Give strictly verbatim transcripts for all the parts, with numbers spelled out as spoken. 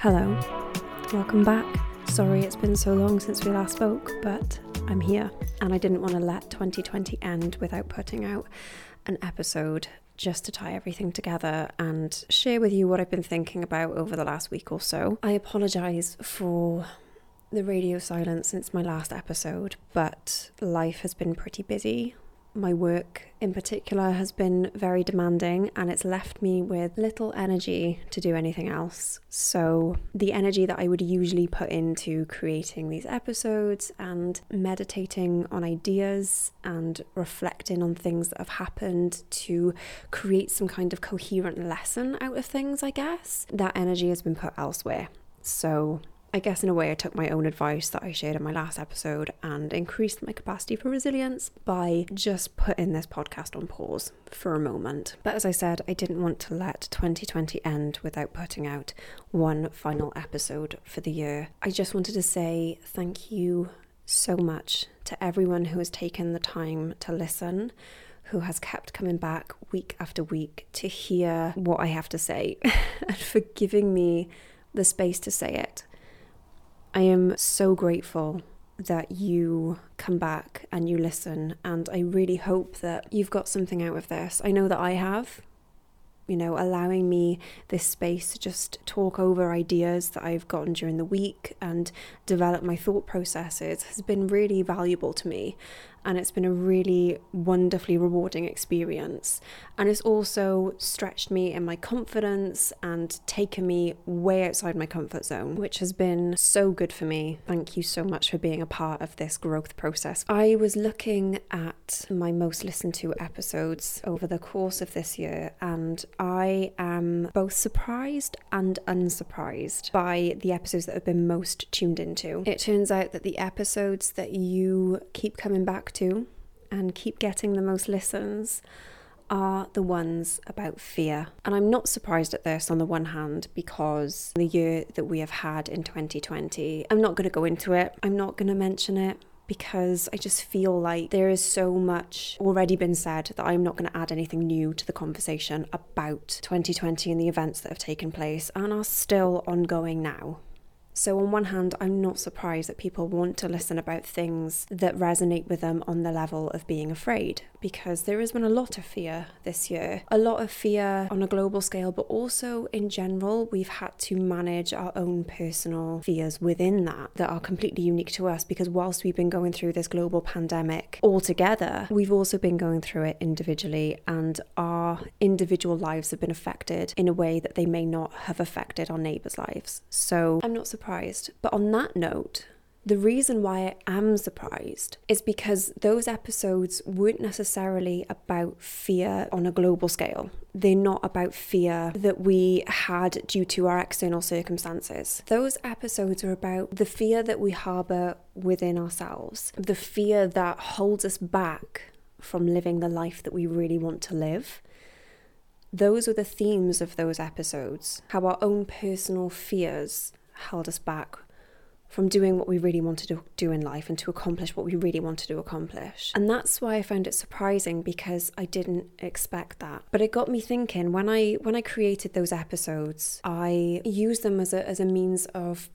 Hello, welcome back. Sorry it's been so long since we last spoke, but I'm here and I didn't want to let twenty twenty end without putting out an episode just to tie everything together and share with you what I've been thinking about over the last week or so. I apologize for the radio silence since my last episode, but life has been pretty busy. My work in particular has been very demanding and it's left me with little energy to do anything else. So the energy that I would usually put into creating these episodes and meditating on ideas and reflecting on things that have happened to create some kind of coherent lesson out of things, I guess, that energy has been put elsewhere. So I guess in a way I took my own advice that I shared in my last episode and increased my capacity for resilience by just putting this podcast on pause for a moment. But as I said, I didn't want to let twenty twenty end without putting out one final episode for the year. I just wanted to say thank you so much to everyone who has taken the time to listen, who has kept coming back week after week to hear what I have to say and for giving me the space to say it. I am so grateful that you come back and you listen, and I really hope that you've got something out of this. I know that I have, you know, allowing me this space to just talk over ideas that I've gotten during the week and develop my thought processes has been really valuable to me, and it's been a really wonderfully rewarding experience, and it's also stretched me in my confidence and taken me way outside my comfort zone, which has been so good for me. Thank you so much for being a part of this growth process. I was looking at my most listened to episodes over the course of this year, and I am both surprised and unsurprised by the episodes that have been most tuned into. It turns out that the episodes that you keep coming back to and keep getting the most listens are the ones about fear. And I'm not surprised at this on the one hand, because the year that we have had in twenty twenty, I'm not going to go into it, I'm not going to mention it, because I just feel like there is so much already been said that I'm not going to add anything new to the conversation about twenty twenty and the events that have taken place and are still ongoing now. So on one hand, I'm not surprised that people want to listen about things that resonate with them on the level of being afraid, because there has been a lot of fear this year. A lot of fear on a global scale, but also in general, we've had to manage our own personal fears within that, that are completely unique to us, because whilst we've been going through this global pandemic all together, we've also been going through it individually, and our individual lives have been affected in a way that they may not have affected our neighbours' lives. So I'm not surprised. But on that note, the reason why I am surprised is because those episodes weren't necessarily about fear on a global scale. They're not about fear that we had due to our external circumstances. Those episodes are about the fear that we harbour within ourselves, the fear that holds us back from living the life that we really want to live. Those were the themes of those episodes, how our own personal fears held us back from doing what we really wanted to do in life and to accomplish what we really wanted to accomplish. And that's why I found it surprising, because I didn't expect that. But it got me thinking, when I when I created those episodes, I used them as a as a means of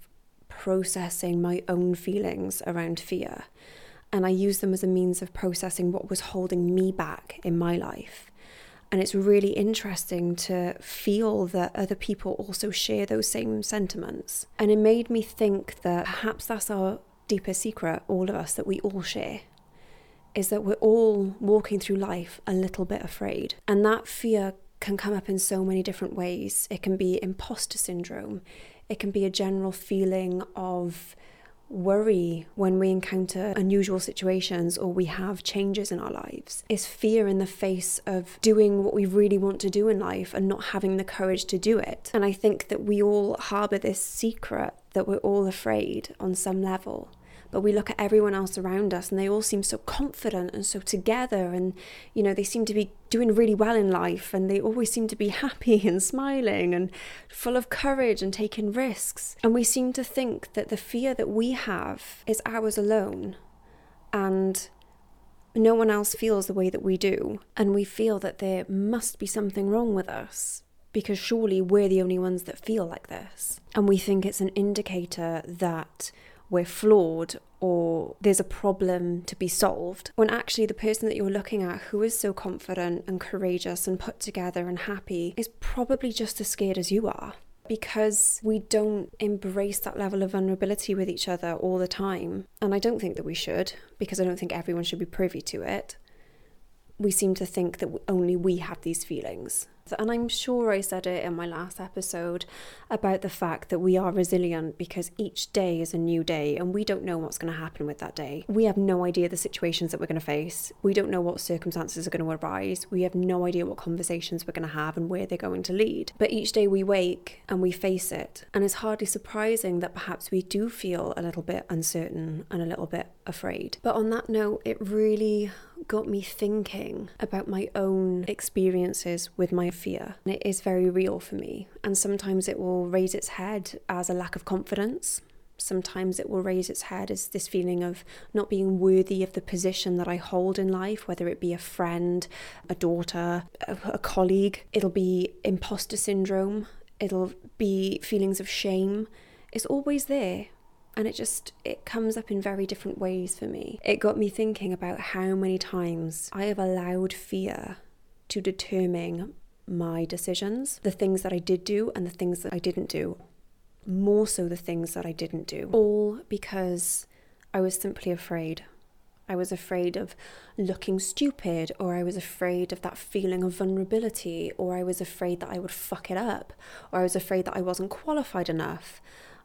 processing my own feelings around fear. And I used them as a means of processing what was holding me back in my life. And it's really interesting to feel that other people also share those same sentiments. And it made me think that perhaps that's our deeper secret, all of us, that we all share, is that we're all walking through life a little bit afraid. And that fear can come up in so many different ways. It can be imposter syndrome. It can be a general feeling of worry when we encounter unusual situations or we have changes in our lives. It's fear in the face of doing what we really want to do in life and not having the courage to do it. And I think that we all harbour this secret that we're all afraid on some level. But we look at everyone else around us and they all seem so confident and so together, and you know, they seem to be doing really well in life and they always seem to be happy and smiling and full of courage and taking risks. And we seem to think that the fear that we have is ours alone and no one else feels the way that we do, and we feel that there must be something wrong with us because surely we're the only ones that feel like this. And we think it's an indicator that we're flawed or there's a problem to be solved, when actually the person that you're looking at who is so confident and courageous and put together and happy is probably just as scared as you are. Because we don't embrace that level of vulnerability with each other all the time. And I don't think that we should, because I don't think everyone should be privy to it. We seem to think that only we have these feelings. And I'm sure I said it in my last episode about the fact that we are resilient because each day is a new day and we don't know what's going to happen with that day. We have no idea the situations that we're going to face. We don't know what circumstances are going to arise. We have no idea what conversations we're going to have and where they're going to lead. But each day we wake and we face it. And it's hardly surprising that perhaps we do feel a little bit uncertain and a little bit afraid. But on that note, it really got me thinking about my own experiences with my fear, and it is very real for me, and sometimes it will raise its head as a lack of confidence. Sometimes it will raise its head as this feeling of not being worthy of the position that I hold in life, whether it be a friend, a daughter, a, a colleague. It'll be imposter syndrome, it'll be feelings of shame. It's always there. And it just, it comes up in very different ways for me. It got me thinking about how many times I have allowed fear to determine my decisions, the things that I did do and the things that I didn't do, more so the things that I didn't do, all because I was simply afraid. I was afraid of looking stupid, or I was afraid of that feeling of vulnerability, or I was afraid that I would fuck it up, or I was afraid that I wasn't qualified enough.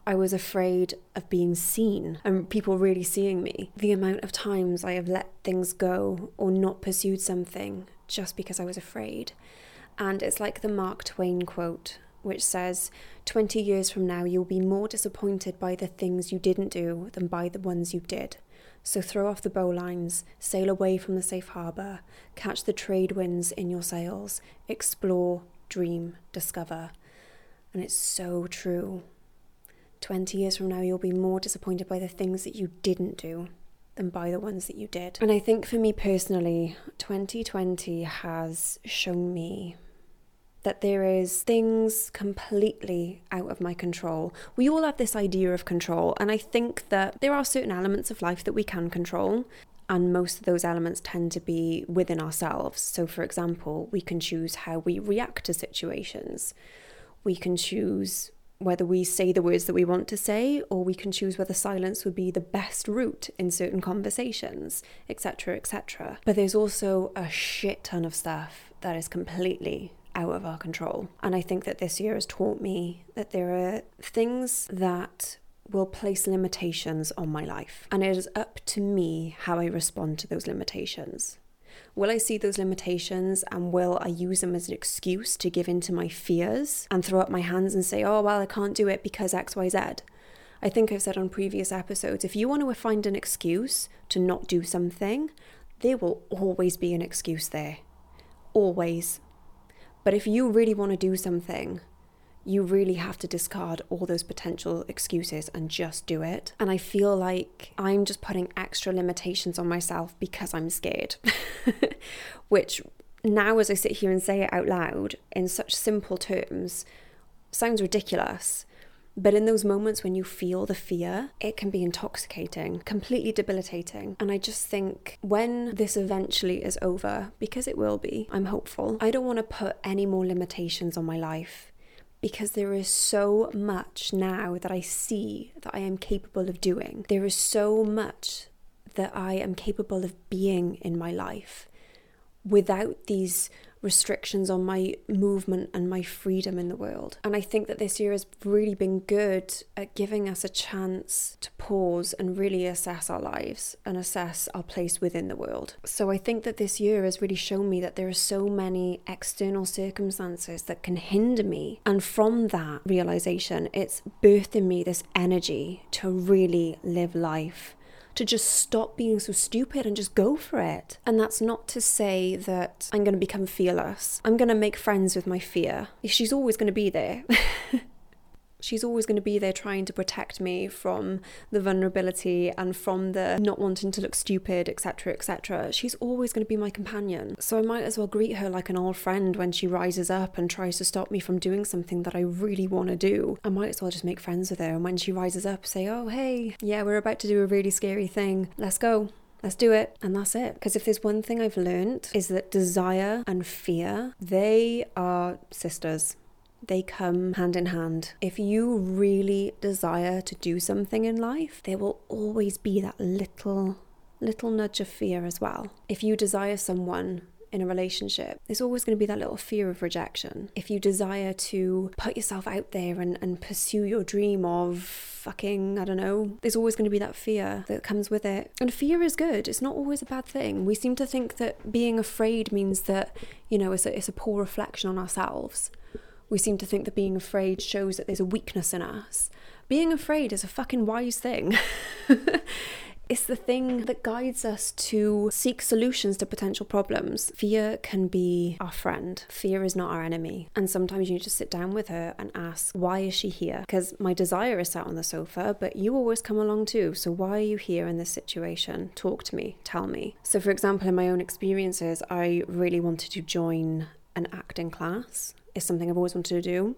I was afraid of being seen and people really seeing me. The amount of times I have let things go or not pursued something just because I was afraid. And it's like the Mark Twain quote, which says, twenty years from now, you'll be more disappointed by the things you didn't do than by the ones you did. So throw off the bowlines, sail away from the safe harbour, catch the trade winds in your sails, explore, dream, discover. And it's so true. twenty years from now, you'll be more disappointed by the things that you didn't do than by the ones that you did. And I think for me personally, twenty twenty has shown me that there is things completely out of my control. We all have this idea of control, and I think that there are certain elements of life that we can control, and most of those elements tend to be within ourselves. So for example, we can choose how we react to situations. We can choose whether we say the words that we want to say, or we can choose whether silence would be the best route in certain conversations, et cetera, et cetera. But there's also a shit ton of stuff that is completely out of our control. And I think that this year has taught me that there are things that will place limitations on my life. And it is up to me how I respond to those limitations. Will I see those limitations and will I use them as an excuse to give in to my fears and throw up my hands and say, oh, well, I can't do it because X, Y, Z? I think I've said on previous episodes, if you want to find an excuse to not do something, there will always be an excuse there. Always. But if you really want to do something, you really have to discard all those potential excuses and just do it. And I feel like I'm just putting extra limitations on myself because I'm scared. Which now, as I sit here and say it out loud in such simple terms, sounds ridiculous. But in those moments when you feel the fear, it can be intoxicating, completely debilitating. And I just think when this eventually is over, because it will be, I'm hopeful, I don't want to put any more limitations on my life. Because there is so much now that I see that I am capable of doing. There is so much that I am capable of being in my life without these restrictions on my movement and my freedom in the world. And I think that this year has really been good at giving us a chance to pause and really assess our lives and assess our place within the world. So I think that this year has really shown me that there are so many external circumstances that can hinder me. And from that realization, it's birthed in me this energy to really live life, to just stop being so stupid and just go for it. And that's not to say that I'm going to become fearless. I'm going to make friends with my fear. She's always going to be there. She's always going to be there trying to protect me from the vulnerability and from the not wanting to look stupid, et cetera, et cetera. She's always going to be my companion. So I might as well greet her like an old friend when she rises up and tries to stop me from doing something that I really want to do. I might as well just make friends with her, and when she rises up, say, oh, hey, yeah, we're about to do a really scary thing. Let's go. Let's do it. And that's it. Because if there's one thing I've learned is that desire and fear, they are sisters. They come hand in hand. If you really desire to do something in life, there will always be that little, little nudge of fear as well. If you desire someone in a relationship, there's always going to be that little fear of rejection. If you desire to put yourself out there and, and pursue your dream of fucking, I don't know, there's always going to be that fear that comes with it. And fear is good. It's not always a bad thing. We seem to think that being afraid means that, you know, it's a, it's a poor reflection on ourselves. We seem to think that being afraid shows that there's a weakness in us. Being afraid is a fucking wise thing. It's the thing that guides us to seek solutions to potential problems. Fear can be our friend. Fear is not our enemy. And sometimes you need to sit down with her and ask, why is she here? Because my desire is sat on the sofa, but you always come along too. So why are you here in this situation? Talk to me. Tell me. So for example, in my own experiences, I really wanted to join an acting class. It's something I've always wanted to do.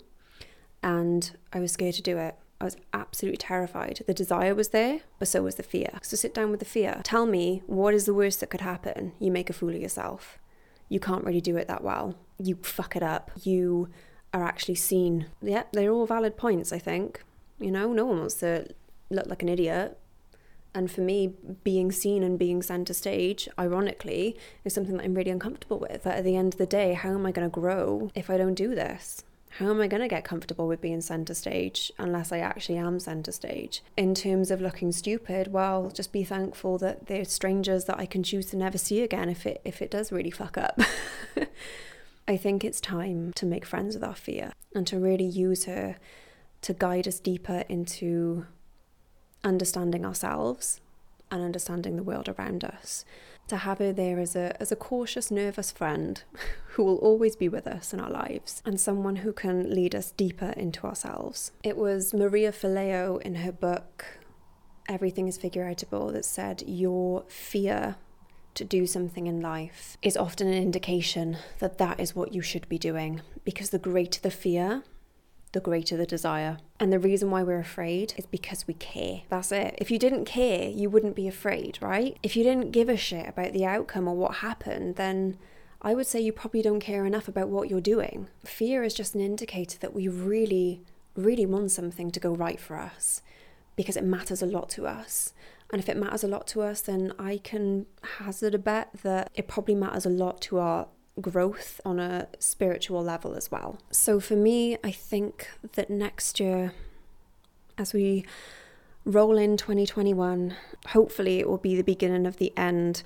And I was scared to do it. I was absolutely terrified. The desire was there, but so was the fear. So sit down with the fear. Tell me, what is the worst that could happen? You make a fool of yourself. You can't really do it that well. You fuck it up. You are actually seen. Yeah, they're all valid points, I think. You know, no one wants to look like an idiot. And for me, being seen and being centre stage, ironically, is something that I'm really uncomfortable with. But at the end of the day, how am I going to grow if I don't do this? How am I going to get comfortable with being centre stage unless I actually am centre stage? In terms of looking stupid, well, just be thankful that there's strangers that I can choose to never see again if it if it does really fuck up. I think it's time to make friends with our fear and to really use her to guide us deeper into understanding ourselves and understanding the world around us. To have her there as a as a cautious, nervous friend who will always be with us in our lives, and someone who can lead us deeper into ourselves. It was Maria Fileo in her book, Everything is Figure Outable, that said your fear to do something in life is often an indication that that is what you should be doing, because the greater the fear, the greater the desire. And the reason why we're afraid is because we care. That's it. If you didn't care, you wouldn't be afraid, right? If you didn't give a shit about the outcome or what happened, then I would say you probably don't care enough about what you're doing. Fear is just an indicator that we really, really want something to go right for us, because it matters a lot to us. And if it matters a lot to us, then I can hazard a bet that it probably matters a lot to our growth on a spiritual level as well. So for me, I think that next year, as we roll in twenty twenty-one, hopefully it will be the beginning of the end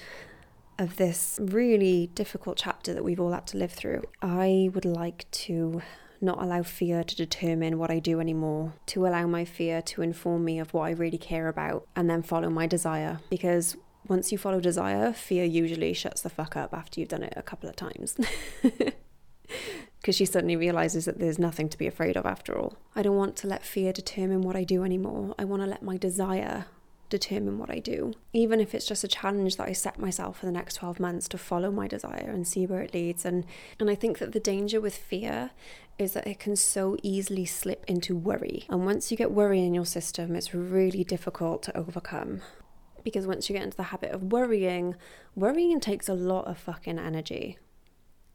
of this really difficult chapter that we've all had to live through. I would like to not allow fear to determine what I do anymore, to allow my fear to inform me of what I really care about, and then follow my desire. Because once you follow desire, fear usually shuts the fuck up after you've done it a couple of times. Because she suddenly realizes that there's nothing to be afraid of after all. I don't want to let fear determine what I do anymore. I want to let my desire determine what I do. Even if it's just a challenge that I set myself for the next twelve months to follow my desire and see where it leads. And, and I think that the danger with fear is that it can so easily slip into worry. And once you get worry in your system, it's really difficult to overcome. Because once you get into the habit of worrying, worrying takes a lot of fucking energy.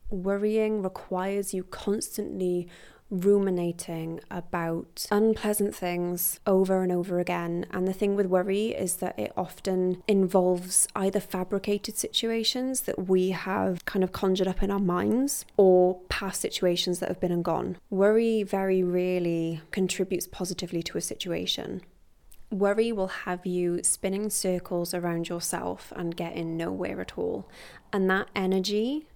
Worrying requires you constantly ruminating about unpleasant things over and over again. And the thing with worry is that it often involves either fabricated situations that we have kind of conjured up in our minds, or past situations that have been and gone. Worry very rarely contributes positively to a situation. Worry will have you spinning circles around yourself and getting nowhere at all. And that energy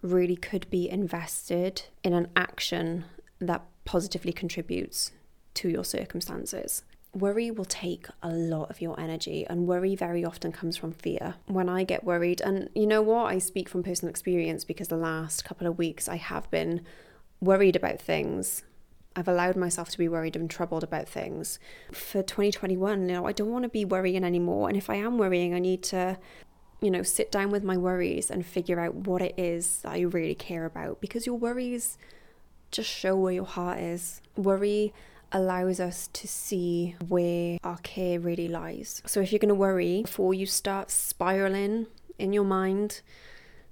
really could be invested in an action that positively contributes to your circumstances. Worry will take a lot of your energy, and worry very often comes from fear. When I get worried, and you know what, I speak from personal experience because the last couple of weeks I have been worried about things I've allowed myself to be worried and troubled about things. For twenty twenty-one, you know, I don't want to be worrying anymore. And if I am worrying, I need to, you know, sit down with my worries and figure out what it is that I really care about. Because your worries just show where your heart is. Worry allows us to see where our care really lies. So if you're going to worry, before you start spiraling in your mind,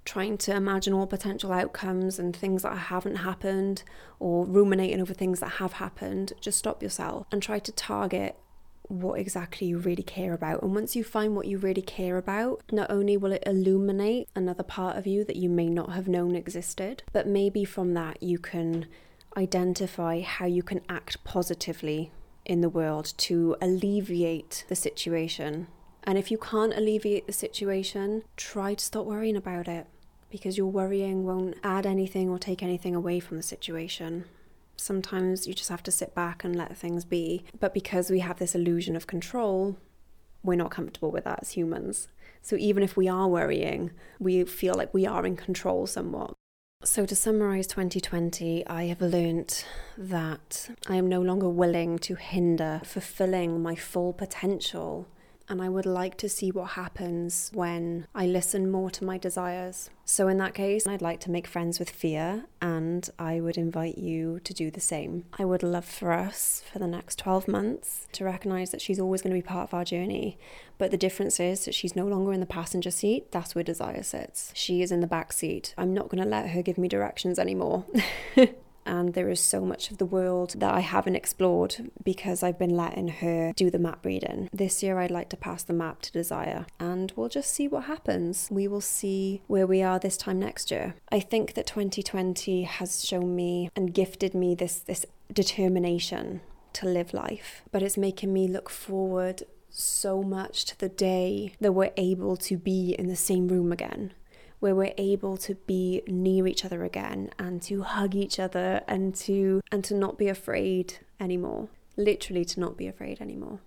trying to imagine all potential outcomes and things that haven't happened, or ruminating over things that have happened, just stop yourself and try to target what exactly you really care about. And once you find what you really care about, not only will it illuminate another part of you that you may not have known existed, but maybe from that you can identify how you can act positively in the world to alleviate the situation. And if you can't alleviate the situation, try to stop worrying about it, because your worrying won't add anything or take anything away from the situation. Sometimes you just have to sit back and let things be. But because we have this illusion of control, we're not comfortable with that as humans. So even if we are worrying, we feel like we are in control somewhat. So to summarize twenty twenty, I have learnt that I am no longer willing to hinder fulfilling my full potential. And I would like to see what happens when I listen more to my desires. So in that case, I'd like to make friends with fear, and I would invite you to do the same. I would love for us, for the next twelve months, to recognise that she's always going to be part of our journey. But the difference is that she's no longer in the passenger seat. That's where desire sits. She is in the back seat. I'm not going to let her give me directions anymore. And there is so much of the world that I haven't explored because I've been letting her do the map reading. This year I'd like to pass the map to desire, and we'll just see what happens. We will see where we are this time next year. I think that twenty twenty has shown me and gifted me this, this determination to live life, but it's making me look forward so much to the day that we're able to be in the same room again, where we're able to be near each other again and to hug each other and to and to not be afraid anymore. Literally to not be afraid anymore.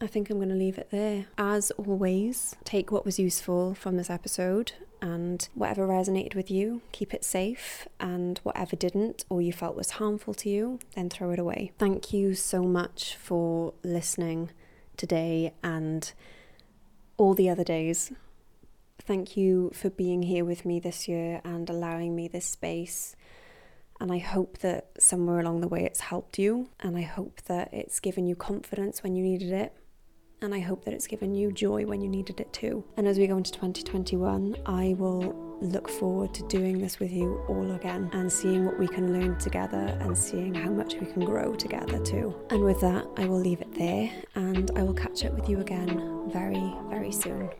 I think I'm going to leave it there. As always, take what was useful from this episode, and whatever resonated with you, keep it safe, and whatever didn't or you felt was harmful to you, then throw it away. Thank you so much for listening today and all the other days. Thank you for being here with me this year and allowing me this space. And I hope that somewhere along the way it's helped you. And I hope that it's given you confidence when you needed it. And I hope that it's given you joy when you needed it too. And as we go into twenty twenty-one, I will look forward to doing this with you all again and seeing what we can learn together and seeing how much we can grow together too. And with that, I will leave it there, and I will catch up with you again very, very soon.